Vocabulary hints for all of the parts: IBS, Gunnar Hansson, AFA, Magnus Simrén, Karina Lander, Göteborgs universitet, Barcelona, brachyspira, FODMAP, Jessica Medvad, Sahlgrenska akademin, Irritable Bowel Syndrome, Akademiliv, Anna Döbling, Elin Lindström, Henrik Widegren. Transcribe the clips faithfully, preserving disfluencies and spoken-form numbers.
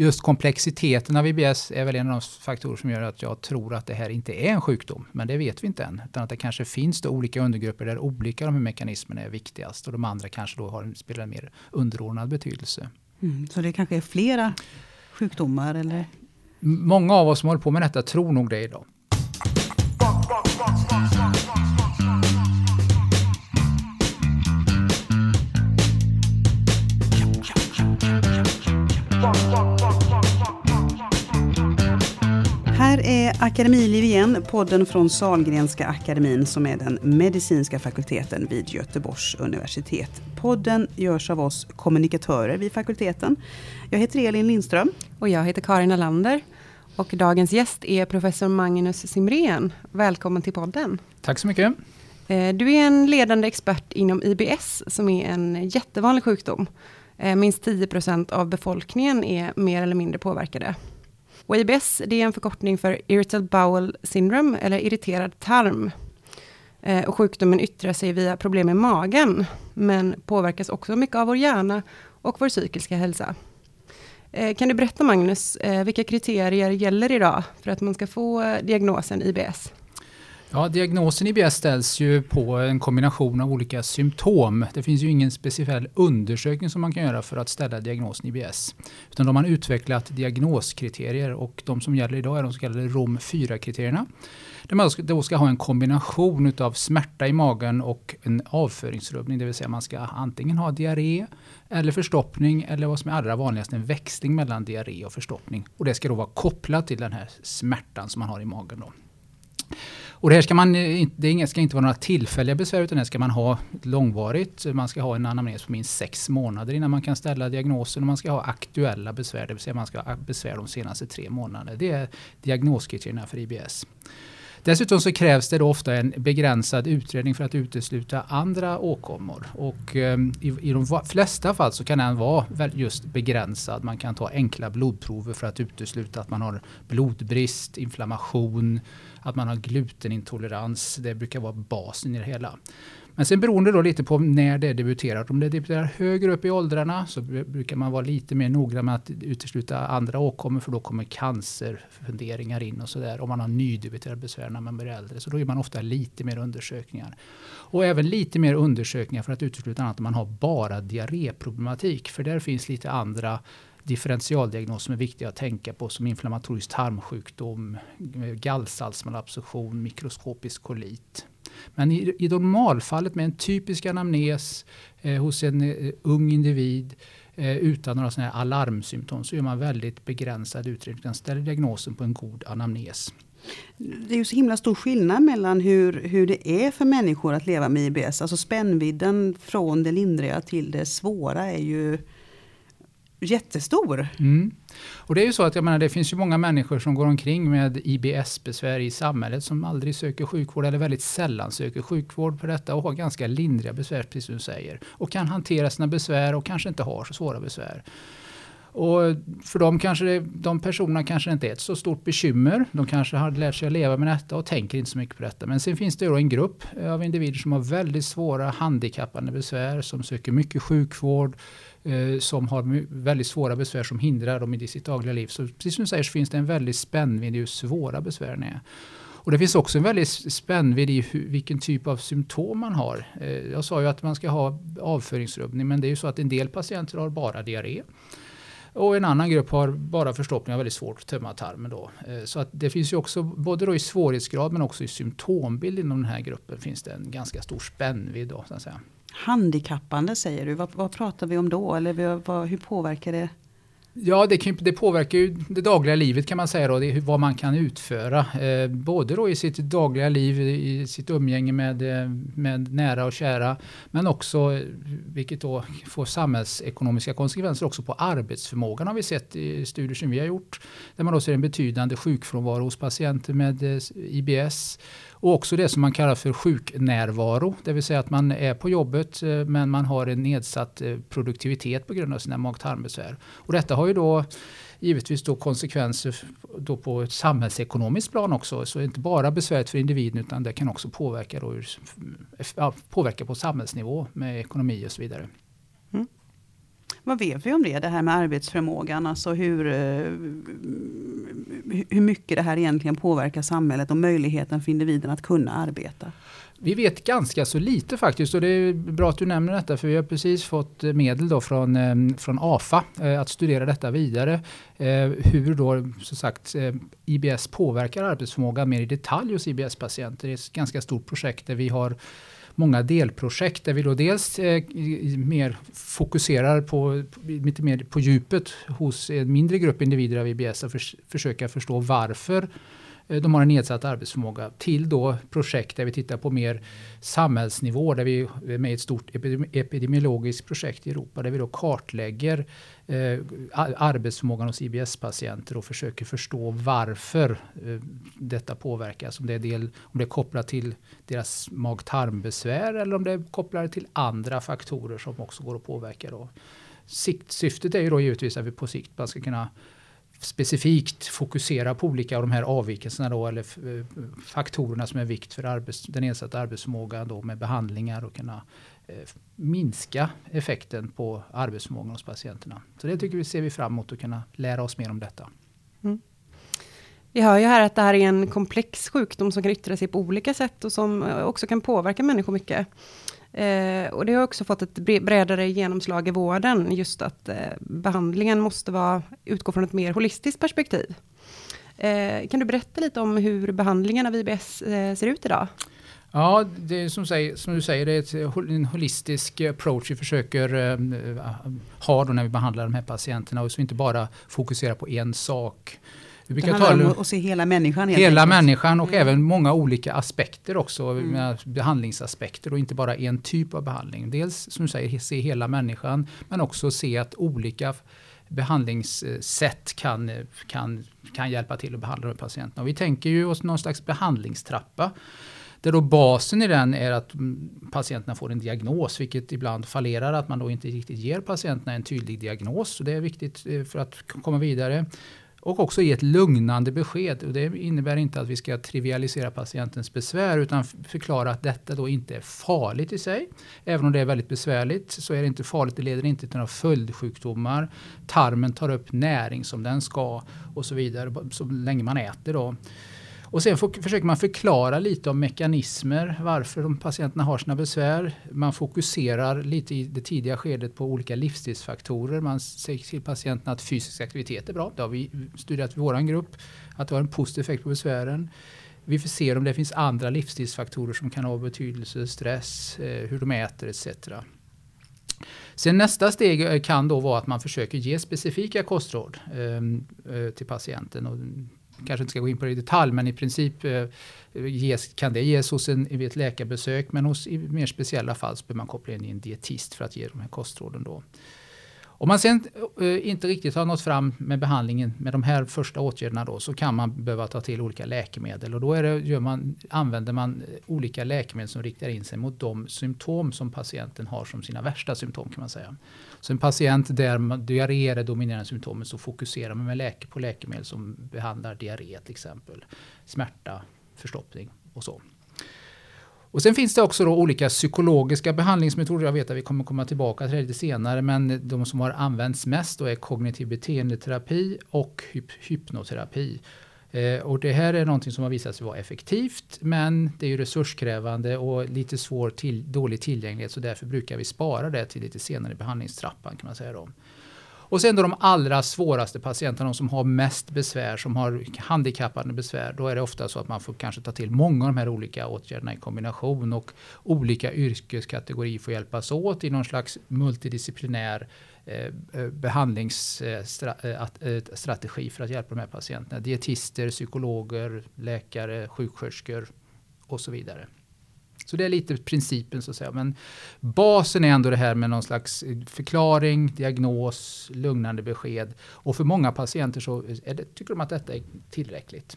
just komplexiteten av I B S är väl en av de faktorer som gör att jag tror att det här inte är en sjukdom. Men det vet vi inte än. Utan att det kanske finns då olika undergrupper där olika de här mekanismerna är viktigast. Och de andra kanske då har, spelar en mer underordnad betydelse. Mm, så det kanske är flera sjukdomar eller? Många av oss som håller på med detta tror nog det idag. Här är Akademiliv igen, podden från Sahlgrenska akademin som är den medicinska fakulteten vid Göteborgs universitet. Podden görs av oss kommunikatörer vid fakulteten. Jag heter Elin Lindström. Och jag heter Karina Lander. Och dagens gäst är professor Magnus Simrén. Välkommen till podden. Tack så mycket. Du är en ledande expert inom I B S som är en jättevanlig sjukdom. Minst tio procent av befolkningen är mer eller mindre påverkade. Och I B S det är en förkortning för Irritable Bowel Syndrome eller irriterad tarm. Eh, och sjukdomen yttrar sig via problem i magen men påverkas också mycket av vår hjärna och vår psykiska hälsa. Eh, kan du berätta Magnus, eh, vilka kriterier gäller idag för att man ska få eh, diagnosen I B S? Ja, diagnosen I B S ställs ju på en kombination av olika symptom. Det finns ju ingen speciell undersökning som man kan göra för att ställa diagnosen I B S. Utan de har utvecklat diagnoskriterier och de som gäller idag är de så kallade R O M fyra kriterierna. Där man då ska ha en kombination av smärta i magen och en avföringsrubbning. Det vill säga man ska antingen ha diarré eller förstoppning eller vad som är allra vanligast en växling mellan diarré och förstoppning. Och det ska då vara kopplat till den här smärtan som man har i magen då. Och det här ska, man, det ska inte vara några tillfälliga besvär utan det ska man ha långvarigt. Man ska ha en anamnes på minst sex månader innan man kan ställa diagnosen. Och man ska ha aktuella besvär, det vill säga man ska ha besvär de senaste tre månaderna. Det är diagnoskriterierna för I B S. Dessutom så krävs det då ofta en begränsad utredning för att utesluta andra åkommor. Och um, i, i de flesta fall så kan den vara just begränsad. Man kan ta enkla blodprover för att utesluta att man har blodbrist, inflammation, att man har glutenintolerans. Det brukar vara basen i det hela. Men sen beroende då lite på när det debuterar. Om det debuterar högre upp i åldrarna så brukar man vara lite mer noggrann med att utesluta andra åkommor för då kommer cancerfunderingar in och sådär. Om man har nydebuterade besvär när man blir äldre så då gör man ofta lite mer undersökningar. Och även lite mer undersökningar för att utesluta annat om man har bara diarréproblematik. För där finns lite andra differentialdiagnos som är viktiga att tänka på som inflammatorisk tarmsjukdom, gallsaltsmalabsorption, mikroskopisk kolit. Men i, i normalfallet med en typisk anamnes eh, hos en eh, ung individ eh, utan några sådana här alarmsymptom så gör man väldigt begränsad utredning utan ställer diagnosen på en god anamnes. Det är ju så himla stor skillnad mellan hur, hur det är för människor att leva med I B S. Alltså spännvidden från det lindriga till det svåra är ju jättestor. Mm. Och det är ju så att jag menar, det finns ju många människor som går omkring med I B S-besvär i samhället som aldrig söker sjukvård eller väldigt sällan söker sjukvård på detta och har ganska lindriga besvär, precis som du säger. Och kan hantera sina besvär och kanske inte har så svåra besvär. Och för dem kanske det, de personerna kanske inte är ett så stort bekymmer. De kanske har lärt sig att leva med detta och tänker inte så mycket på detta. Men sen finns det då en grupp av individer som har väldigt svåra handikappande besvär, som söker mycket sjukvård, eh, som har väldigt svåra besvär som hindrar dem i sitt dagliga liv. Så precis som du säger så finns det en väldigt spännvidd i hur svåra besvären är. Och det finns också en väldigt spännvidd i hur, vilken typ av symptom man har. Eh, jag sa ju att man ska ha avföringsrubbning, men det är ju så att en del patienter har bara diarré. Och en annan grupp har bara förstoppning och väldigt svårt att tömma tarmen då. Så att det finns ju också, både då i svårighetsgrad men också i symptombild inom den här gruppen finns det en ganska stor spännvidd då, så att säga. Handikappande säger du, vad, vad pratar vi om då? Eller vad, hur påverkar det? Ja, det, kan, det påverkar ju det dagliga livet kan man säga då, det, vad man kan utföra. Eh, både då i sitt dagliga liv, i sitt umgänge med, med nära och kära, men också, vilket då får samhällsekonomiska konsekvenser också på arbetsförmågan har vi sett i studier som vi har gjort, där man då ser en betydande sjukfrånvaro hos patienter med I B S. Och också det som man kallar för sjuknärvaro, det vill säga att man är på jobbet men man har en nedsatt produktivitet på grund av sina mag-tarmbesvär. Och detta har ju då givetvis då konsekvenser då på ett samhällsekonomiskt plan också. Så inte bara besväret för individen utan det kan också påverka, då, ja, påverka på samhällsnivå med ekonomi och så vidare. Mm. Vad vet vi om det, det här med arbetsförmågan? Alltså hur, hur mycket det här egentligen påverkar samhället och möjligheten för individen att kunna arbeta? Vi vet ganska så lite faktiskt, och det är bra att du nämner detta, för vi har precis fått medel då från, från A F A att studera detta vidare. Hur då, så sagt, I B S påverkar arbetsförmågan mer i detalj hos I B S-patienter. Det är ett ganska stort projekt där vi har många delprojekt där vi då dels eh, mer fokuserar på, på, lite mer på djupet hos en mindre grupp individer av I B S och förs- försöka förstå varför eh, de har en nedsatt arbetsförmåga, till då projekt där vi tittar på mer samhällsnivå, där vi är med i ett stort epidemi- epidemiologiskt projekt i Europa där vi då kartlägger eh, arbetsförmågan hos I B S-patienter och försöker förstå varför eh, detta påverkas, om det är del, om det är kopplat till deras mag-tarmbesvär eller om det är kopplat till andra faktorer som också går att påverka då. Sikt, syftet är ju då givetvis att vi på sikt man ska kunna specifikt fokusera på olika av de här avvikelserna då, eller f- faktorerna som är vikt för arbets- den nedsatta arbetsförmågan då, med behandlingar och kunna eh, minska effekten på arbetsförmågan hos patienterna. Så det tycker vi ser vi fram emot, att kunna lära oss mer om detta. Mm. Vi hör ju här att det här är en komplex sjukdom som kan yttra sig på olika sätt och som också kan påverka människor mycket. Eh, och det har också fått ett bredare genomslag i vården, just att eh, behandlingen måste vara, utgå från ett mer holistiskt perspektiv. Eh, kan du berätta lite om hur behandlingen av I B S eh, ser ut idag? Ja, det är som, säger, som du säger, det är ett, en holistisk approach vi försöker eh, ha då när vi behandlar de här patienterna, och så inte bara fokusera på en sak. Vi kan tala om att se hela människan. Hela människan och mm. även många olika aspekter också, mm. behandlingsaspekter och inte bara en typ av behandling. Dels som du säger, se hela människan, men också se att olika behandlingssätt kan, kan, kan hjälpa till att behandla patienterna. Och vi tänker ju oss någon slags behandlingstrappa, där då basen i den är att patienterna får en diagnos, vilket ibland fallerar, att man då inte riktigt ger patienterna en tydlig diagnos. Så det är viktigt för att komma vidare. Och också ge ett lugnande besked, och det innebär inte att vi ska trivialisera patientens besvär, utan förklara att detta då inte är farligt i sig. Även om det är väldigt besvärligt så är det inte farligt, det leder inte till några följdsjukdomar. Tarmen tar upp näring som den ska och så vidare, så länge man äter då. Och sen f- försöker man förklara lite om mekanismer, varför de patienterna har sina besvär. Man fokuserar lite i det tidiga skedet på olika livsstilsfaktorer. Man säger till patienterna att fysisk aktivitet är bra. Det har vi studerat i vår grupp, att det har en positiv effekt på besvären. Vi får se om det finns andra livsstilsfaktorer som kan ha betydelse, stress, hur de äter et cetera. Sen nästa steg kan då vara att man försöker ge specifika kostråd eh, till patienten, och kanske inte ska gå in på det i detalj, men i princip eh, ges, kan det ges hos en, vid ett läkarbesök, men hos, i mer speciella fall så behöver man koppla in en dietist för att ge de här kostråden då. Om man sen eh, inte riktigt har nått fram med behandlingen med de här första åtgärderna då, så kan man behöva ta till olika läkemedel, och då är det, gör man, använder man olika läkemedel som riktar in sig mot de symptom som patienten har som sina värsta symptom, kan man säga. Så en patient där diarré är dominerande symptomen, så fokuserar man med läke, på läkemedel som behandlar diarré till exempel, smärta, förstoppning och så. Och sen finns det också då olika psykologiska behandlingsmetoder. Jag vet att vi kommer komma tillbaka till det lite senare, men de som har använts mest då är kognitiv beteendeterapi och hyp- hypnoterapi. Eh, och det här är någonting som har visat sig vara effektivt, men det är ju resurskrävande och lite svår till, dålig tillgänglighet, så därför brukar vi spara det till lite senare i behandlingstrappan, kan man säga då. Och sen då de allra svåraste patienterna, de som har mest besvär, som har handikappande besvär, då är det ofta så att man får kanske ta till många av de här olika åtgärderna i kombination, och olika yrkeskategorier får hjälpas åt i någon slags multidisciplinär eh, behandlingsstrategi eh, för att hjälpa de här patienterna. Dietister, psykologer, läkare, sjuksköterskor och så vidare. Så det är lite principen så att säga, men basen är ändå det här med någon slags förklaring, diagnos, lugnande besked, och för många patienter så är det, tycker de att detta är tillräckligt.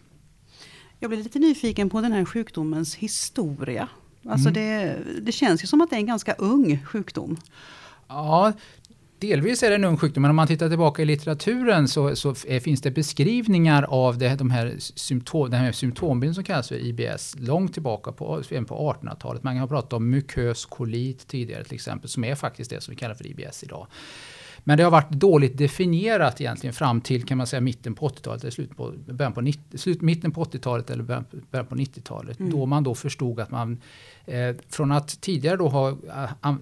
Jag blir lite nyfiken på den här sjukdomens historia. Alltså mm. det, det känns ju som att det är en ganska ung sjukdom. Ja, delvis är det en ung sjukdom, men om man tittar tillbaka i litteraturen så, så är, finns det beskrivningar av det, de här symptom, den här symptombilden som kallas för I B S långt tillbaka, på, även på artonhundratalet. Man har pratat om mukös kolit tidigare till exempel, som är faktiskt det som vi kallar för I B S idag. Men det har varit dåligt definierat egentligen fram till, kan man säga, mitten på åttiotalet eller slut på, början på nittio, slut, mitten på åttiotalet eller början på, början på nittiotalet. Mm. Då man då förstod att man, eh, från att tidigare då ha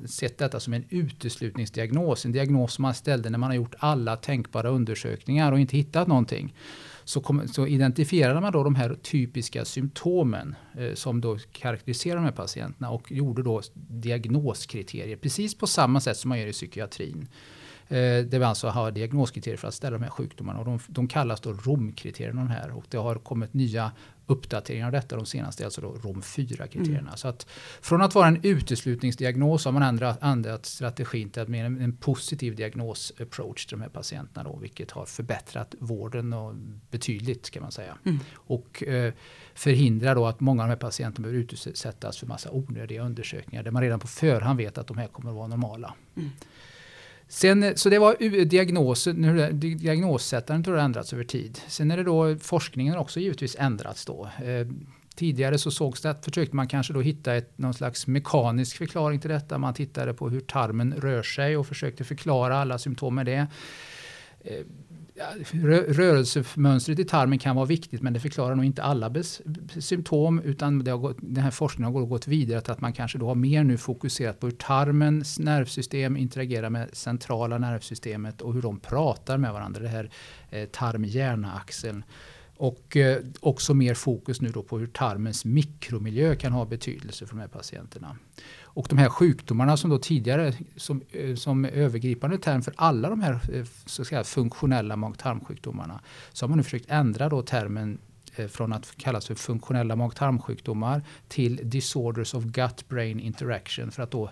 sett detta som en uteslutningsdiagnos, en diagnos som man ställde när man har gjort alla tänkbara undersökningar och inte hittat någonting. Så, kom, så identifierade man då de här typiska symptomen eh, som då karakteriserar de här patienterna och gjorde då diagnoskriterier precis på samma sätt som man gör i psykiatrin. Eh, där vi alltså har diagnoskriterier för att ställa de här sjukdomarna, och de, de kallas då ROM-kriterierna här, och det har kommit nya uppdateringar av detta de senaste, alltså då ROM fyra kriterierna. Mm. Så att från att vara en uteslutningsdiagnos har man ändrat, ändrat strategin till att med en, en positiv diagnos-approach till de här patienterna då, vilket har förbättrat vården och betydligt, kan man säga. Mm. Och eh, förhindrar då att många av de här patienterna behöver utsättas för massa onödiga undersökningar där man redan på förhand vet att de här kommer att vara normala. Mm. Sen, så det var diagnosen, diagnossättaren tror jag ändrats över tid. Sen är det då forskningen också givetvis ändrats då. Eh, tidigare så sågs det att försökte man kanske då hitta ett, någon slags mekanisk förklaring till detta. Man tittade på hur tarmen rör sig och försökte förklara alla symptom med det. Eh, Rörelsemönstret i tarmen kan vara viktigt, men det förklarar nog inte alla bes- symptom, utan det har gått, den här forskningen har gått vidare till att man kanske då har mer nu fokuserat på hur tarmens nervsystem interagerar med centrala nervsystemet och hur de pratar med varandra, det här eh, tarm-hjärna-axeln. Och eh, också mer fokus nu då på hur tarmens mikromiljö kan ha betydelse för de här patienterna. Och de här sjukdomarna som då tidigare som, som övergripande term för alla de här så kallade funktionella mag-tarmsjukdomarna, så har man nu försökt ändra då termen från att kallas för funktionella mag-tarmsjukdomar till disorders of gut-brain interaction, för att då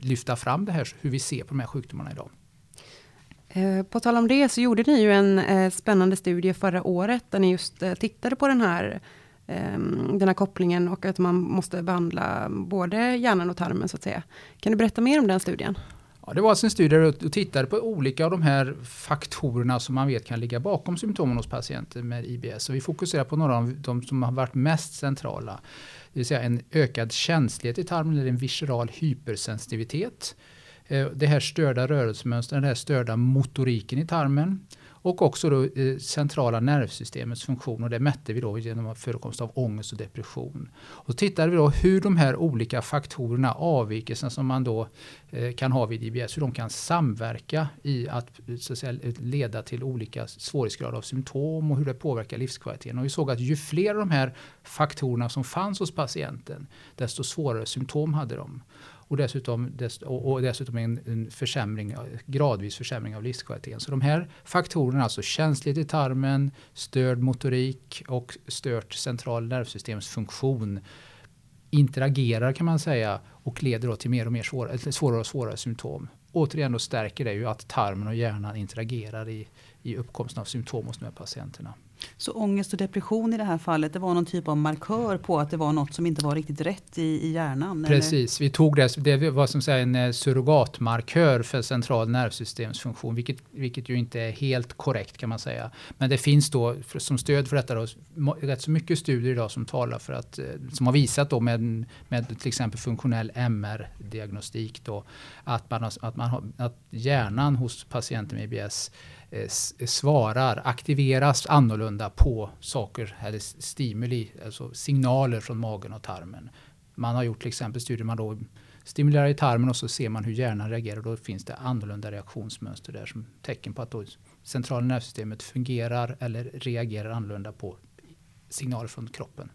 lyfta fram det här, hur vi ser på de här sjukdomarna idag. På tal om det så gjorde ni ju en spännande studie förra året där ni just tittade på den här den här kopplingen och att man måste behandla både hjärnan och tarmen så att säga. Kan du berätta mer om den studien? Ja, det var alltså en studie där du tittade på olika av de här faktorerna som man vet kan ligga bakom symptomen hos patienter med I B S. Och vi fokuserar på några av de som har varit mest centrala. Det vill säga en ökad känslighet i tarmen eller en visceral hypersensitivitet. Det här störda rörelsemönstret, den här störda motoriken i tarmen. Och också då centrala nervsystemets funktion, och det mätte vi då genom förekomst av ångest och depression. Och så tittade vi då hur de här olika faktorerna, avvikelserna som man då eh, kan ha vid I B S, hur de kan samverka i att, så att säga, leda till olika svårighetsgrader av symptom och hur det påverkar livskvaliteten. Och vi såg att ju fler av de här faktorerna som fanns hos patienten, desto svårare symptom hade de. Och dessutom, dess, och dessutom en, en försämring, gradvis försämring av livskvaliteten. Så de här faktorerna, alltså känslighet i tarmen, störd motorik och stört central nervsystems funktion, interagerar, kan man säga, och leder då till mer och mer svåra, svårare och svårare symptom. Återigen då stärker det ju att tarmen och hjärnan interagerar i, i uppkomsten av symptom hos de här patienterna. Så ångest och depression i det här fallet, det var någon typ av markör på att det var något som inte var riktigt rätt i, i hjärnan? Precis, eller? Vi tog det, det var som sagt en surrogatmarkör för central nervsystemsfunktion, vilket, vilket ju inte är helt korrekt, kan man säga. Men det finns då för, som stöd för detta då, rätt så mycket studier idag som talar för att, som har visat då med, med till exempel funktionell M R-diagnostik då, att, man, att, man har, att hjärnan hos patienter med I B S svarar, aktiveras annorlunda på saker eller stimuli, alltså signaler från magen och tarmen. Man har gjort till exempel studier, man då stimulerar i tarmen och så ser man hur hjärnan reagerar, och då finns det annorlunda reaktionsmönster där som tecken på att då centrala nervsystemet fungerar eller reagerar annorlunda på signaler från kroppen.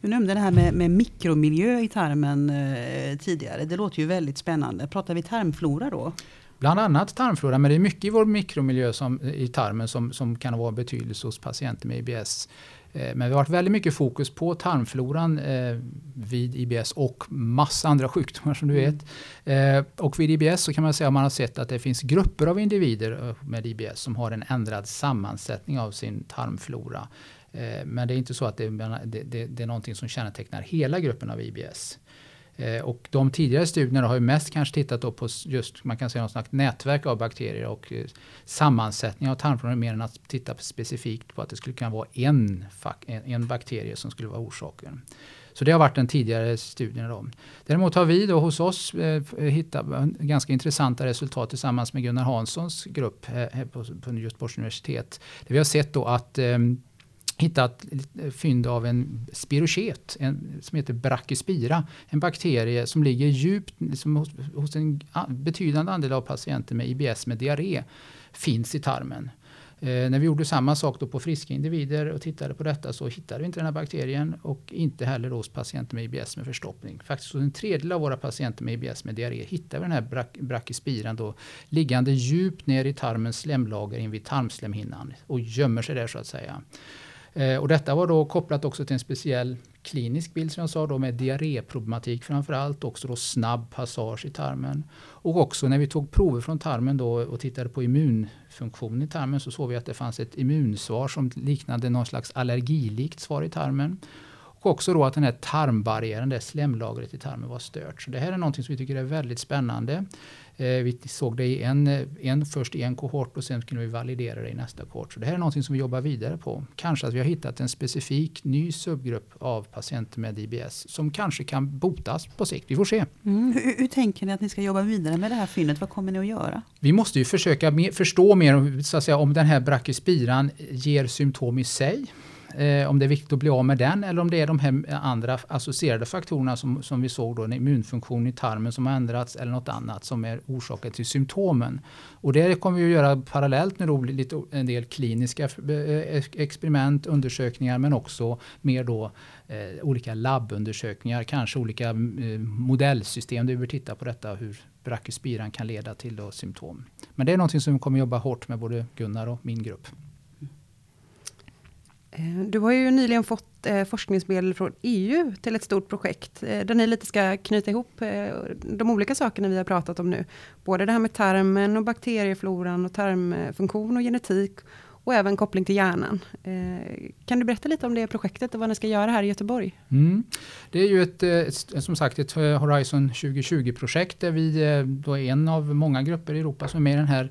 Du nämnde det här med, med mikromiljö i tarmen eh, tidigare. Det låter ju väldigt spännande. Pratar vi tarmflora då? Bland annat tarmflora, men det är mycket i vår mikromiljö som, i tarmen som, som kan vara betydelse hos patienter med I B S. Men vi har varit väldigt mycket fokus på tarmfloran eh, vid I B S och massa andra sjukdomar som du vet. Eh, och vid I B S så kan man säga att man har sett att det finns grupper av individer med I B S som har en ändrad sammansättning av sin tarmflora. Eh, men det är inte så att det, det, det är någonting som kännetecknar hela gruppen av I B S. Eh, och de tidigare studierna har ju mest kanske tittat då på just, man kan säga, någon slags nätverk av bakterier och eh, sammansättning av tarmfloran, mer än att titta specifikt på att det skulle kunna vara en, en, en bakterie som skulle vara orsaken. Så det har varit den tidigare studien då. Däremot har vi då hos oss eh, hittat ganska intressanta resultat tillsammans med Gunnar Hanssons grupp eh, på, på Göteborgs universitet. Där vi har sett då att eh, hittat fynd av en spiroket, en, som heter brachyspira, en bakterie som ligger djupt liksom hos, hos en betydande andel av patienter med I B S med diarré finns i tarmen. Eh, när vi gjorde samma sak då på friska individer och tittade på detta, så hittade vi inte den här bakterien, och inte heller hos patienter med I B S med förstoppning. Faktiskt en tredjedel av våra patienter med I B S med diarré hittar vi den här brachyspiran då, liggande djupt ner i tarmens slemlager invid tarmslemhinnan och gömmer sig där så att säga. Eh, och detta var då kopplat också till en speciell klinisk bild som jag sa då, med diarréproblematik framförallt, också då snabb passage i tarmen. Och också när vi tog prover från tarmen då och tittade på immunfunktionen i tarmen, så såg vi att det fanns ett immunsvar som liknade någon slags allergilikt svar i tarmen. Och också då att den här tarmbarriären, det slemlagret i tarmen, var stört. Så det här är någonting som vi tycker är väldigt spännande. Eh, vi såg det i en, en, först i en kohort, och sen kunde vi validera det i nästa kohort. Så det här är någonting som vi jobbar vidare på. Kanske att vi har hittat en specifik ny subgrupp av patienter med I B S som kanske kan botas på sikt. Vi får se. Mm. Hur, hur tänker ni att ni ska jobba vidare med det här fyndet? Vad kommer ni att göra? Vi måste ju försöka mer, förstå mer så att säga, om den här brachyspiran ger symptom i sig. Eh, om det är viktigt att bli av med den, eller om det är de här andra associerade faktorerna som, som vi såg då, en immunfunktion i tarmen som har ändrats eller något annat som är orsaken till symptomen. Och det kommer vi att göra parallellt nu då, lite, en del kliniska experiment, undersökningar, men också mer då eh, olika labbundersökningar, kanske olika eh, modellsystem där vi tittar på detta, hur brachyspiran kan leda till då, symptom. Men det är någonting som vi kommer jobba hårt med, både Gunnar och min grupp. Du har ju nyligen fått eh, forskningsmedel från E U till ett stort projekt eh, där ni lite ska knyta ihop eh, de olika sakerna vi har pratat om nu. Både det här med tarmen och bakteriefloran och tarmfunktion och genetik, och även koppling till hjärnan. Eh, kan du berätta lite om det projektet och vad ni ska göra här i Göteborg? Mm. Det är ju ett, ett, som sagt ett Horizon tjugo tjugo-projekt där vi då är en av många grupper i Europa som är med i den här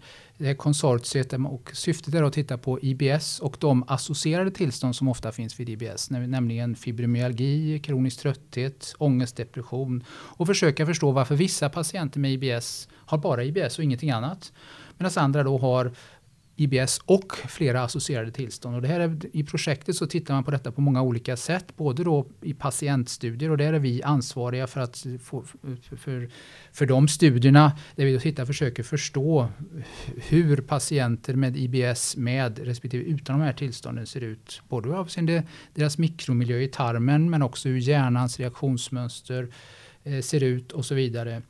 konsortiet, och syftet är att titta på I B S och de associerade tillstånd som ofta finns vid I B S, nämligen fibromyalgi, kronisk trötthet, ångest, depression, och försöka förstå varför vissa patienter med I B S har bara I B S och ingenting annat, medan andra då har I B S och flera associerade tillstånd. Och det här är, i projektet så tittar man på detta på många olika sätt, både då i patientstudier, och där är vi ansvariga för, att få, för, för de studierna där vi då tittar, försöker förstå hur patienter med I B S med respektive utan de här tillstånden ser ut, både av sin, deras mikromiljö i tarmen, men också hur hjärnans reaktionsmönster eh, ser ut och så vidare.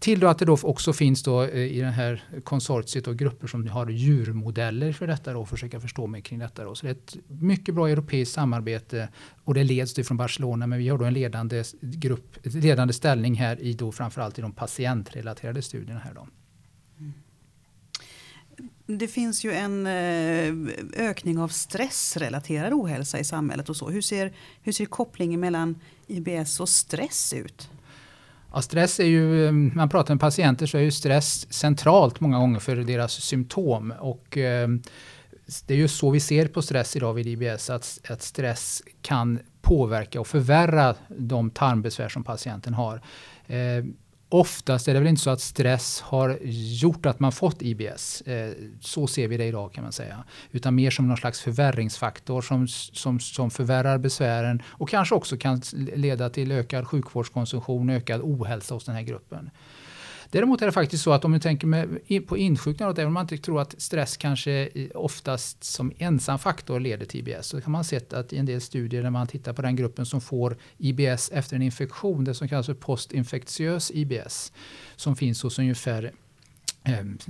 Till då att det då också finns då i den här konsortiet och grupper som har djurmodeller för detta då, och försöka förstå mer kring detta då. Så det är ett mycket bra europeiskt samarbete, och det leds då från Barcelona, men vi har då en ledande grupp, ledande ställning här i då framförallt i de patientrelaterade studierna här då. Det finns ju en ökning av stressrelaterad ohälsa i samhället och så. Hur ser, hur ser kopplingen mellan I B S och stress ut? Ja, stress är ju, man pratar med patienter så är ju stress centralt många gånger för deras symptom, och eh, det är ju så vi ser på stress idag vid I B S, att, att stress kan påverka och förvärra de tarmbesvär som patienten har. Eh, oftast är det väl inte så att stress har gjort att man fått I B S, eh, så ser vi det idag kan man säga, utan mer som någon slags förvärringsfaktor som, som, som förvärrar besvären och kanske också kan leda till ökad sjukvårdskonsumtion, ökad ohälsa hos den här gruppen. Däremot är det faktiskt så att om du tänker med, på insjuknande, och även om man inte tror att stress kanske oftast som ensam faktor leder till I B S, så kan man se att i en del studier när man tittar på den gruppen som får I B S efter en infektion, det som kallas för postinfektiös I B S, som finns hos ungefär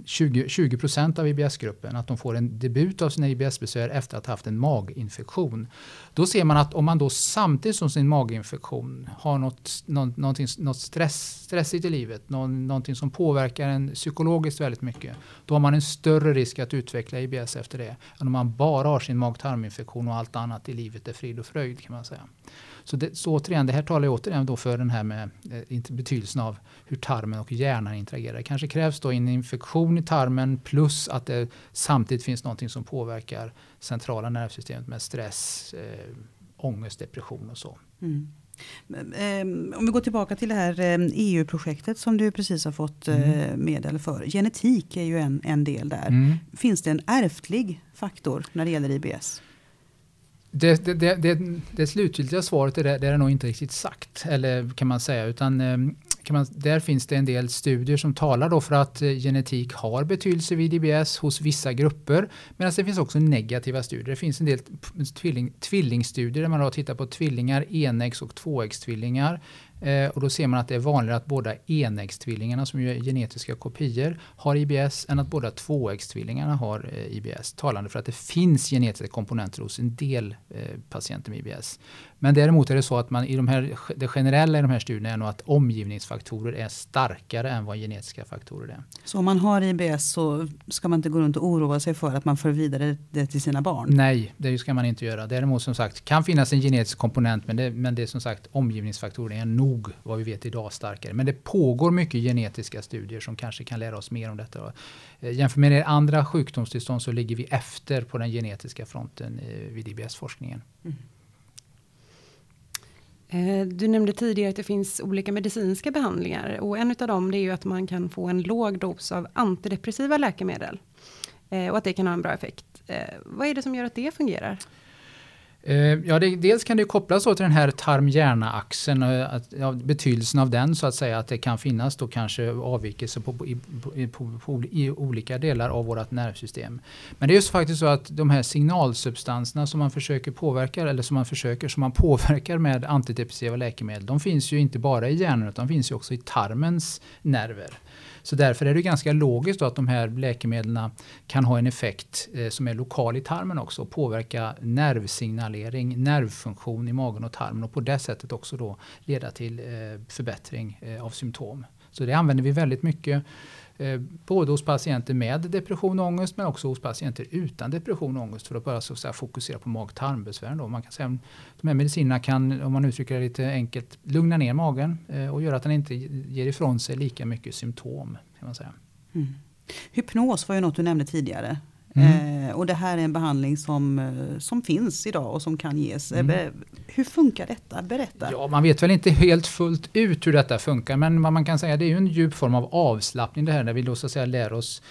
tjugo procent av I B S-gruppen, att de får en debut av sina I B S-besvär efter att ha haft en maginfektion. Då ser man att om man då samtidigt som sin maginfektion har något, något, något stress, stressigt i livet, någonting som påverkar en psykologiskt väldigt mycket, då har man en större risk att utveckla I B S efter det än om man bara har sin mag-tarminfektion och allt annat i livet är frid och fröjd kan man säga. Så, det, så återigen, det här talar ju återigen då för den här med eh, betydelsen av hur tarmen och hjärnan interagerar. Det kanske krävs då en infektion i tarmen plus att det samtidigt finns någonting som påverkar centrala nervsystemet med stress, eh, ångest, depression och så. Mm. Om vi går tillbaka till det här E U-projektet som du precis har fått mm. medel för. Genetik är ju en, en del där. Mm. Finns det en ärftlig faktor när det gäller I B S? Det, det, det, det, det slutgiltiga svaret är det, det är nog inte riktigt sagt, eller kan man säga, utan kan man, där finns det en del studier som talar då för att genetik har betydelse vid I B S hos vissa grupper, medan det finns också negativa studier. Det finns en del tvilling, tvillingstudier där man har tittat på tvillingar, enäggs- och tvåäggstvillingar. Och då ser man att det är vanligare att båda enäggstvillingarna, som ju är genetiska kopior, har I B S än att båda tvåäggstvillingarna har I B S. Talande för att det finns genetiska komponenter hos en del patienter med I B S. Men däremot är det så att man i de här, det generella i de här studierna är nog att omgivningsfaktorer är starkare än vad genetiska faktorer är. Så om man har I B S så ska man inte gå runt och oroa sig för att man för vidare det till sina barn? Nej, det ska man inte göra. Däremot som sagt kan finnas en genetisk komponent, men det, men det är som sagt omgivningsfaktorer är nog vad vi vet idag starkare. Men det pågår mycket genetiska studier som kanske kan lära oss mer om detta. Jämfört med andra sjukdomstillstånd så ligger vi efter på den genetiska fronten vid I B S-forskningen. Mm. Du nämnde tidigare att det finns olika medicinska behandlingar, och en av dem det är ju att man kan få en låg dos av antidepressiva läkemedel och att det kan ha en bra effekt. Vad är det som gör att det fungerar? Ja, det, dels kan det kopplas till den här tarm-hjärna-axeln och att, ja, betydelsen av den så att säga, att det kan finnas då kanske avvikelser på, i, på, på, i olika delar av vårt nervsystem. Men det är just faktiskt så att de här signalsubstanserna som man försöker påverka eller som man försöker som man påverkar med antidepressiva läkemedel, de finns ju inte bara i hjärnan utan de finns ju också i tarmens nerver. Så därför är det ganska logiskt att de här läkemedlen kan ha en effekt eh, som är lokal i tarmen också och påverka nervsignalering, nervfunktion i magen och tarmen och på det sättet också då leda till eh, förbättring eh, av symptom. Så det använder vi väldigt mycket eh, både hos patienter med depression och ångest men också hos patienter utan depression och ångest för att bara så att säga, fokusera på mag-tarmbesvären. Då. Man kan säga att de här medicinerna kan, om man uttrycker det lite enkelt, lugna ner magen eh, och göra att den inte ger ifrån sig lika mycket symptom. Kan man säga. Mm. Hypnos var ju något du nämnde tidigare. Mm. Eh, och det här är en behandling som, som finns idag och som kan ges. Mm. Hur funkar detta? Berätta. Ja, man vet väl inte helt fullt ut hur detta funkar, men vad man kan säga, det är ju en djup form av avslappning det här, där vi då så att säga lär oss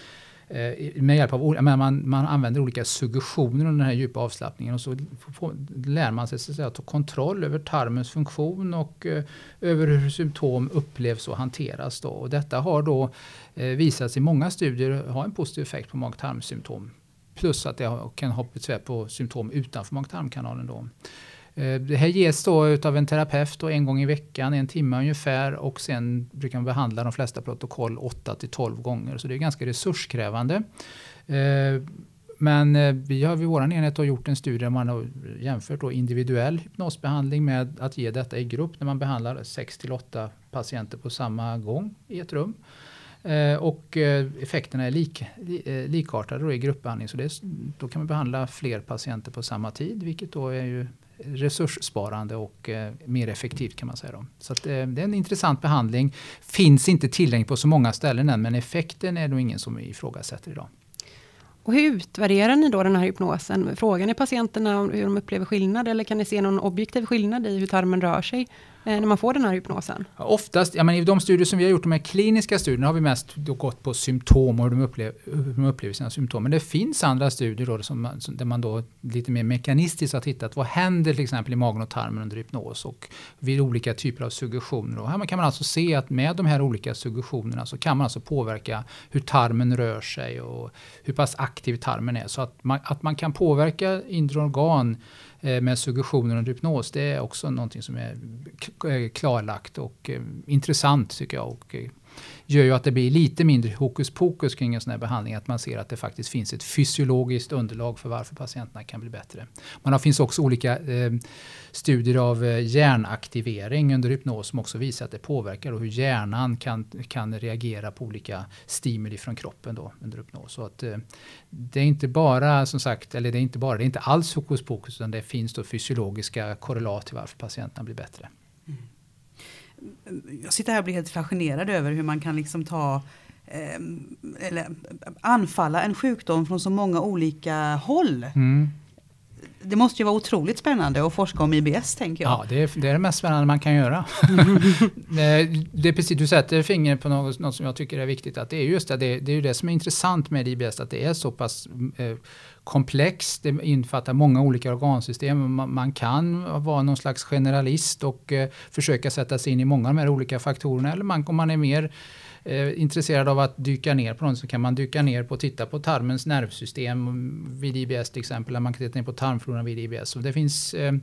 med hjälp av, man, man använder olika suggestioner under den här djupa avslappningen och så får, lär man sig så att säga, ta kontroll över tarmens funktion och eh, över hur symptom upplevs och hanteras då. Och detta har då eh, visats i många studier ha en positiv effekt på mag-tarmsymptom plus att det kan ha besvär på symptom utanför mag-tarmkanalen då. Det här ges då av en terapeut en gång i veckan, en timme ungefär, och sen brukar man behandla de flesta protokoll åtta till tolv gånger. Så det är ganska resurskrävande. Men vi har vid vår enhet har gjort en studie där man har jämfört då individuell hypnosbehandling med att ge detta i grupp när man behandlar sex till åtta patienter på samma gång i ett rum. Och effekterna är lik, likartade då i gruppbehandling. Så det är, då kan man behandla fler patienter på samma tid, vilket då är ju resurssparande och eh, mer effektivt kan man säga då. Så att, eh, det är en intressant behandling. Finns inte tillgänglig på så många ställen än, men effekten är nog ingen som ifrågasätter idag. Och hur utvärderar ni då den här hypnosen? Frågar ni patienterna om hur de upplever skillnad eller kan ni se någon objektiv skillnad i hur tarmen rör sig när man får den här hypnosen? Ja, oftast, ja, men i de studier som vi har gjort, de här kliniska studierna, har vi mest då gått på symptom och hur de upplever, hur de upplever sina symptom. Men det finns andra studier då som, där man då lite mer mekanistiskt har tittat vad händer till exempel i magen och tarmen under hypnos och vid olika typer av suggestioner. Och här kan man alltså se att med de här olika suggestionerna så kan man alltså påverka hur tarmen rör sig och hur pass aktiv tarmen är. Så att man, att man kan påverka inre organ med suggestioner och hypnos, det är också någonting som är klarlagt och eh, intressant tycker jag, och eh, gör ju att det blir lite mindre hokus pokus kring en sån här behandling, att man ser att det faktiskt finns ett fysiologiskt underlag för varför patienterna kan bli bättre. Man har, finns också olika eh, studier av hjärnaktivering under hypnos som också visar att det påverkar och hur hjärnan kan, kan reagera på olika stimuli från kroppen då under hypnos. Så att, eh, det är inte bara som sagt, eller det är inte bara, det är inte alls hokus pokus, utan det finns då fysiologiska korrelat till varför patienterna blir bättre. Jag sitter här och blir helt fascinerad över hur man kan liksom ta eh, eller anfalla en sjukdom från så många olika håll. Mm. Det måste ju vara otroligt spännande att forska om I B S, tänker jag. Ja, det är det, är det mest spännande man kan göra. Det är precis, du sätter fingret på något, något som jag tycker är viktigt. Att det är just det, det, det är ju det som är intressant med I B S, att det är så pass eh, komplext, det infattar många olika organsystem. Man, man kan vara någon slags generalist och eh, försöka sätta sig in i många av de här olika faktorerna. Eller man, om man är mer eh, intresserad av att dyka ner på dem, så kan man dyka ner på och titta på tarmens nervsystem vid I B S till exempel. Eller man kan titta ner på tarmfloran vid I B S. Så det finns eh,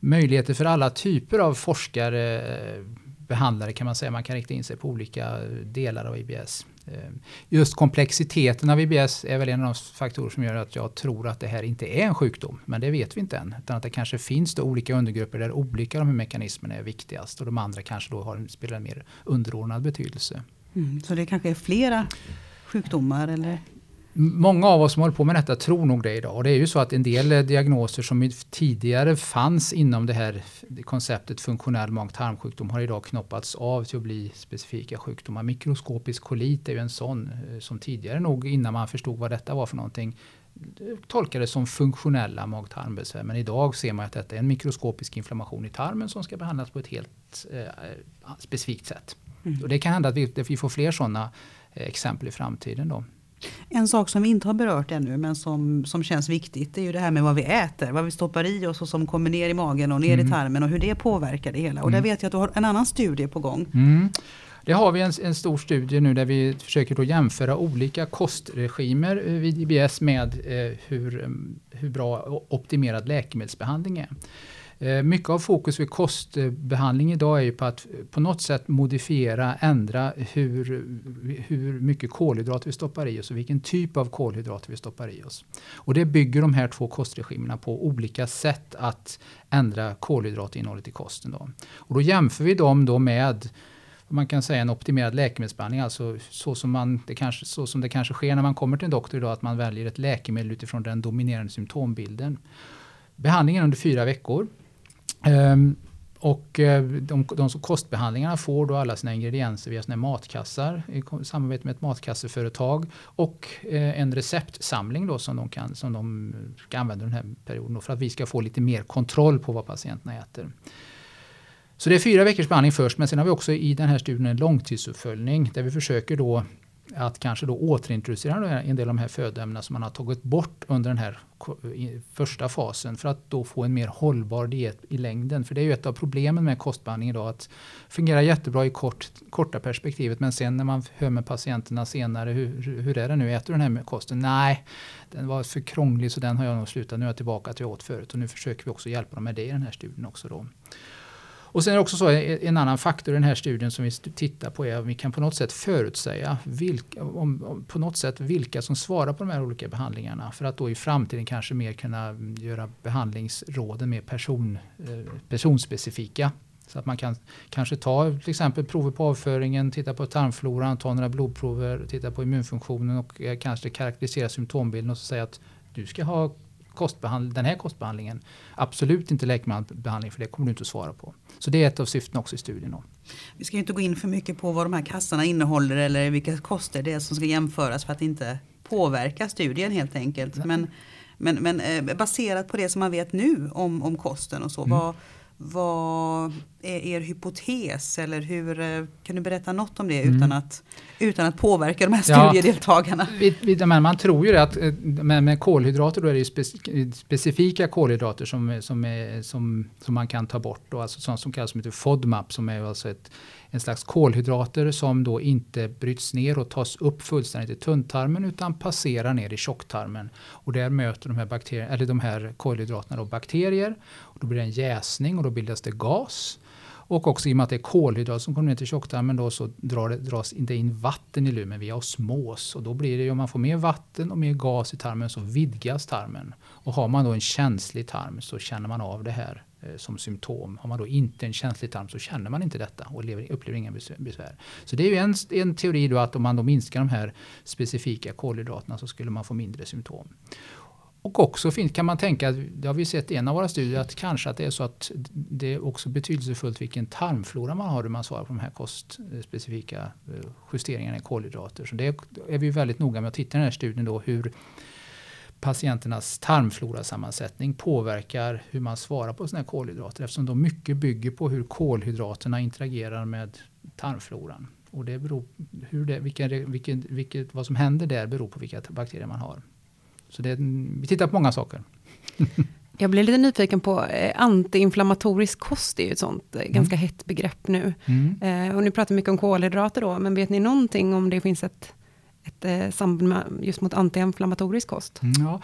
möjligheter för alla typer av forskare, eh, behandlare kan man säga. Man kan rikta in sig på olika delar av I B S. Just komplexiteten av I B S är väl en av de faktorer som gör att jag tror att det här inte är en sjukdom. Men det vet vi inte än. Utan att det kanske finns då olika undergrupper där olika av de här mekanismerna är viktigast. Och de andra kanske då har, spelar en mer underordnad betydelse. Mm, så det kanske är flera sjukdomar eller... Många av oss som håller på med detta tror nog det idag, och det är ju så att en del diagnoser som tidigare fanns inom det här konceptet funktionell mag-tarmsjukdom har idag knoppats av till att bli specifika sjukdomar. Mikroskopisk kolit är ju en sån som tidigare nog, innan man förstod vad detta var för någonting, tolkades som funktionella mag-tarmbesvär. Men idag ser man att detta är en mikroskopisk inflammation i tarmen som ska behandlas på ett helt eh, specifikt sätt. Mm. Och det kan hända att vi, att vi får fler sådana eh, exempel i framtiden då. En sak som vi inte har berört ännu men som, som känns viktigt, det är ju det här med vad vi äter, vad vi stoppar i oss och som kommer ner i magen och ner mm. i tarmen och hur det påverkar det hela. Och mm. där vet jag att du har en annan studie på gång. Mm. Det har vi en, en stor studie nu där vi försöker då jämföra olika kostregimer vid I B S med eh, hur, hur bra optimerad läkemedelsbehandling är. Mycket av fokus vid kostbehandling idag är ju på att på något sätt modifiera, ändra hur, hur mycket kolhydrater vi stoppar i oss och vilken typ av kolhydrater vi stoppar i oss. Och det bygger de här två kostregimerna på olika sätt att ändra kolhydratinnehållet i kosten då. Och då jämför vi dem då med man kan säga en optimerad läkemedelsbehandling, alltså så som, man, det kanske, så som det kanske sker när man kommer till en doktor idag, att man väljer ett läkemedel utifrån den dominerande symptombilden. Behandlingen under fyra veckor. Um, och de, de som kostbehandlingarna får då alla sina ingredienser via sina matkassar i samarbete med ett matkasseföretag och eh, en receptsamling då som de kan, som de kan använda den här perioden då, för att vi ska få lite mer kontroll på vad patienterna äter. Så det är fyra veckors behandling först, men sen har vi också i den här studien en långtidsuppföljning där vi försöker då att kanske då återintroducera en del av de här födoämnena som man har tagit bort under den här första fasen för att då få en mer hållbar diet i längden. För det är ju ett av problemen med kostbehandling idag, att fungera jättebra i kort, korta perspektivet, men sen när man hör med patienterna senare, hur, hur är det nu, äter den här med kosten? Nej, den var för krånglig så den har jag nog slutat, nu är jag tillbaka till jag åt förut, och nu försöker vi också hjälpa dem med det i den här studien också då. Och sen är det också så, en annan faktor i den här studien som vi tittar på är att vi kan på något sätt förutsäga vilka, om, om, på något sätt vilka som svarar på de här olika behandlingarna, för att då i framtiden kanske mer kunna göra behandlingsråden mer person, eh, personspecifika. Så att man kan kanske ta till exempel prover på avföringen, titta på tarmfloran, ta några blodprover, titta på immunfunktionen och eh, kanske karakterisera symptombilden och så säga att du ska ha kostbehandling, den här kostbehandlingen, absolut inte läkemedelsbehandling, för det kommer du inte att svara på. Så det är ett av syftena också i studien. Vi ska inte gå in för mycket på vad de här kassarna innehåller eller vilka koster det är som ska jämföras för att inte påverka studien helt enkelt. Men, men, men eh, baserat på det som man vet nu om, om kosten och så, mm. vad, vad är er hypotes eller hur, kan du berätta något om det utan, mm. att, utan att påverka de här studiedeltagarna? Ja, vid, vid, men man tror ju det att med, med kolhydrater då är det ju spec, specifika kolhydrater som, som, är, som, som man kan ta bort då, alltså sånt som kallas som heter FODMAP, som är alltså ett, en slags kolhydrater som då inte bryts ner och tas upp fullständigt i tunntarmen utan passerar ner i tjocktarmen, och där möter de här, bakterier, eller de här kolhydraterna då bakterier, och då blir det en jäsning och då bildas det gas. Och också i och med att det är kolhydrat som kommer ner till tjocktarmen då, så drar det, dras inte in vatten i lumen via osmos. Och då blir det ju, om man får mer vatten och mer gas i tarmen så vidgas tarmen. Och har man då en känslig tarm så känner man av det här eh, som symptom. Har man då inte en känslig tarm så känner man inte detta och lever, upplever inga besvär. Så det är ju en, en teori då, att om man då minskar de här specifika kolhydraterna så skulle man få mindre symptom. Och också kan man tänka, det har vi sett i en av våra studier, att kanske att det är så att det är också betydelsefullt vilken tarmflora man har, hur man svarar på de här kostspecifika justeringarna i kolhydrater. Så det är vi väldigt noga med att titta i den här studien då, hur patienternas tarmflorasammansättning påverkar hur man svarar på sådana här kolhydrater, eftersom de mycket bygger på hur kolhydraterna interagerar med tarmfloran. Och det beror, hur det, vilken, vilken, vilket, vad som händer där beror på vilka bakterier man har. Så det, vi tittar på många saker. Jag blev lite nyfiken på eh, antiinflammatorisk kost. Det är ju ett sånt eh, ganska mm. hett begrepp nu. Mm. Eh, och ni pratar mycket om kolhydrater då. Men vet ni någonting om det finns ett, ett eh, samband med, just mot antiinflammatorisk kost? Mm, ja,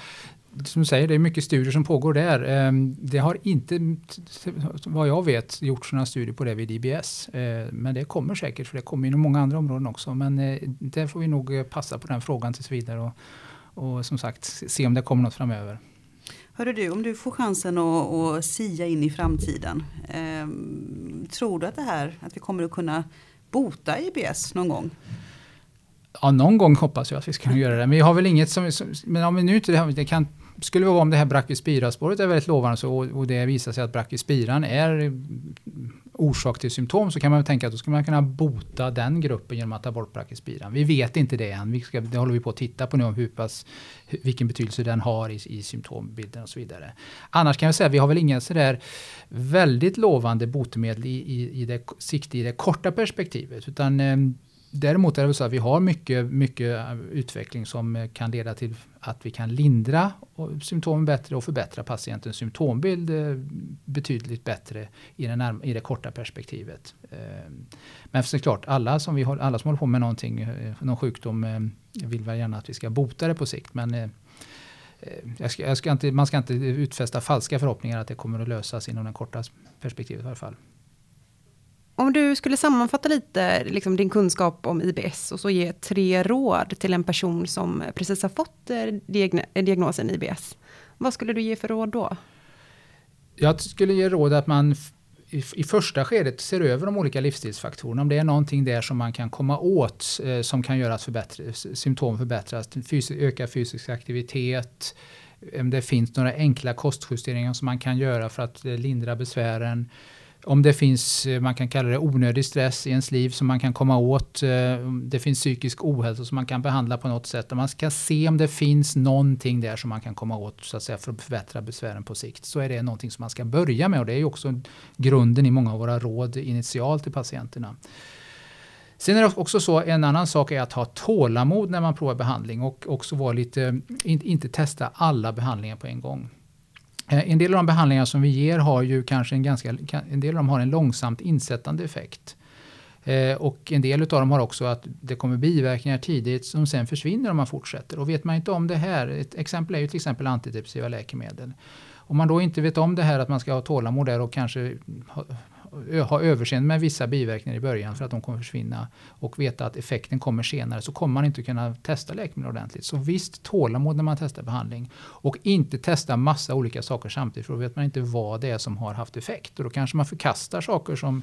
som du säger, det är mycket studier som pågår där. Eh, det har inte, vad jag vet, gjort sådana studier på det vid I B S. Eh, men det kommer säkert, för det kommer inom många andra områden också. Men eh, där får vi nog passa på den frågan tills vidare och Och som sagt, se om det kommer något framöver. Hörru du, om du får chansen att, att sia in i framtiden. Eh, tror du att det här, att vi kommer att kunna bota I B S någon gång? Ja, någon gång hoppas jag att vi ska kunna göra det. Men jag har väl inget som... som men om vi nu inte... Det, det kan, skulle vara om det här brachyspira-spåret är väldigt lovande så, och, och det visar sig att brachyspiran är orsak till symptom, så kan man tänka att då ska man kunna bota den gruppen genom att ta bort brachyspiran. Vi vet inte det än. Vi ska, det håller vi på att titta på nu, om hur pass, vilken betydelse den har i, i symptombilden och så vidare. Annars kan jag säga att vi har väl inga sådär väldigt lovande botemedel i, i, i det, sikt i det korta perspektivet, utan eh, däremot är det så att vi har mycket, mycket utveckling som kan leda till att vi kan lindra symptomen bättre och förbättra patientens symptombild betydligt bättre i, den närm- i det korta perspektivet. Men såklart, alla som, vi har, alla som håller på med någonting, någon sjukdom, vill väl gärna att vi ska bota det på sikt. Men jag ska, jag ska inte, man ska inte utfästa falska förhoppningar att det kommer att lösas inom det korta perspektivet i alla fall. Om du skulle sammanfatta lite liksom din kunskap om I B S och så ge tre råd till en person som precis har fått diagn- diagnosen I B S. Vad skulle du ge för råd då? Jag skulle ge råd att man i, i första skedet ser över de olika livsstilsfaktorerna. Om det är någonting där som man kan komma åt eh, som kan göra att förbättra, symptom förbättras, fysi- öka fysisk aktivitet. Om det finns några enkla kostjusteringar som man kan göra för att eh, lindra besvären. Om det finns, man kan kalla det onödig stress i ens liv som man kan komma åt. Det finns psykisk ohälsa som man kan behandla på något sätt. Man ska se om det finns någonting där som man kan komma åt, så att säga, för att förbättra besvären på sikt. Så är det någonting som man ska börja med, och det är ju också grunden i många av våra råd initialt till patienterna. Sen är det också så, en annan sak är att ha tålamod när man provar behandling, och också vara lite, inte testa alla behandlingar på en gång. En del av de behandlingar som vi ger har ju kanske en ganska, en del av dem har en långsamt insättande effekt. Eh, och en del av dem har också att det kommer biverkningar tidigt som sen försvinner om man fortsätter. Och vet man inte om det här, ett exempel är ju till exempel antidepressiva läkemedel. Om man då inte vet om det här, att man ska ha tålamod där och kanske ha, ha överseende med vissa biverkningar i början för att de kommer försvinna, och veta att effekten kommer senare, så kommer man inte kunna testa läkemedel ordentligt. Så visst, tålamod när man testar behandling, och inte testa massa olika saker samtidigt, för då vet man inte vad det är som har haft effekt, och då kanske man förkastar saker som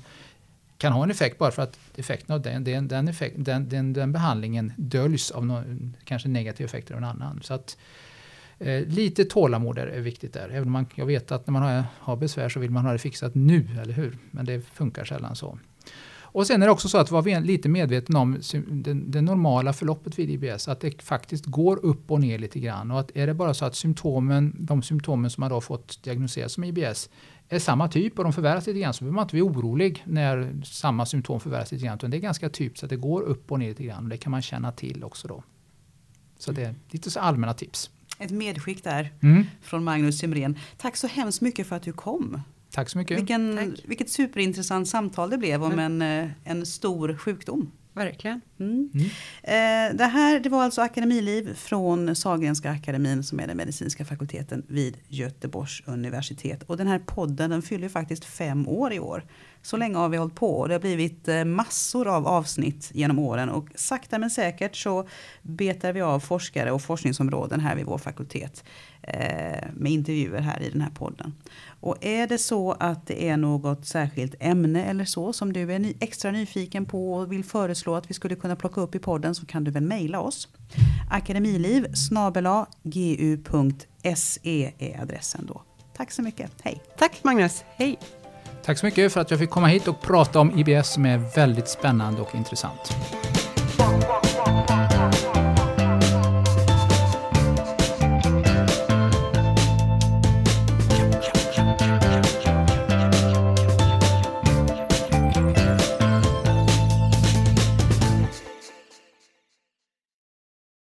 kan ha en effekt bara för att effekten av den, den, den, effekt, den, den, den behandlingen döljs av någon, kanske negativ effekt av en annan. Så att Eh, lite tålamod är viktigt där. Även om man, jag vet att när man har, har besvär så vill man ha det fixat nu, eller hur? Men det funkar sällan så. Och sen är det också så att vara lite medveten om det normala förloppet vid I B S. Att det faktiskt går upp och ner lite grann. Och att är det bara så att symptomen, de symptomen som man då fått diagnoserat som I B S är samma typ och de förvärras lite grann, så behöver man inte bli orolig när samma symptom förvärras lite grann. Utan det är ganska typiskt att det går upp och ner lite grann. Och det kan man känna till också då. Så det är lite så allmänna tips. Ett medskick där mm. från Magnus Simrén. Tack så hemskt mycket för att du kom. Tack så mycket. Vilken, Tack. Vilket superintressant samtal det blev om en, en stor sjukdom. Verkligen. Mm. Mm. Det här det var alltså akademiliv från Sahlgrenska akademin som är den medicinska fakulteten vid Göteborgs universitet. Och den här podden den fyller faktiskt fem år i år. Så länge har vi hållit på och det har blivit massor av avsnitt genom åren. Och sakta men säkert så betar vi av forskare och forskningsområden här vid vår fakultet med intervjuer här i den här podden. Och är det så att det är något särskilt ämne eller så som du är ny, extra nyfiken på och vill föreslå att vi skulle kunna plocka upp i podden så kan du väl mejla oss. akademiliv snabel-a g u punkt se är adressen då. Tack så mycket. Hej. Tack Magnus. Hej. Tack så mycket för att jag fick komma hit och prata om I B S som är väldigt spännande och intressant.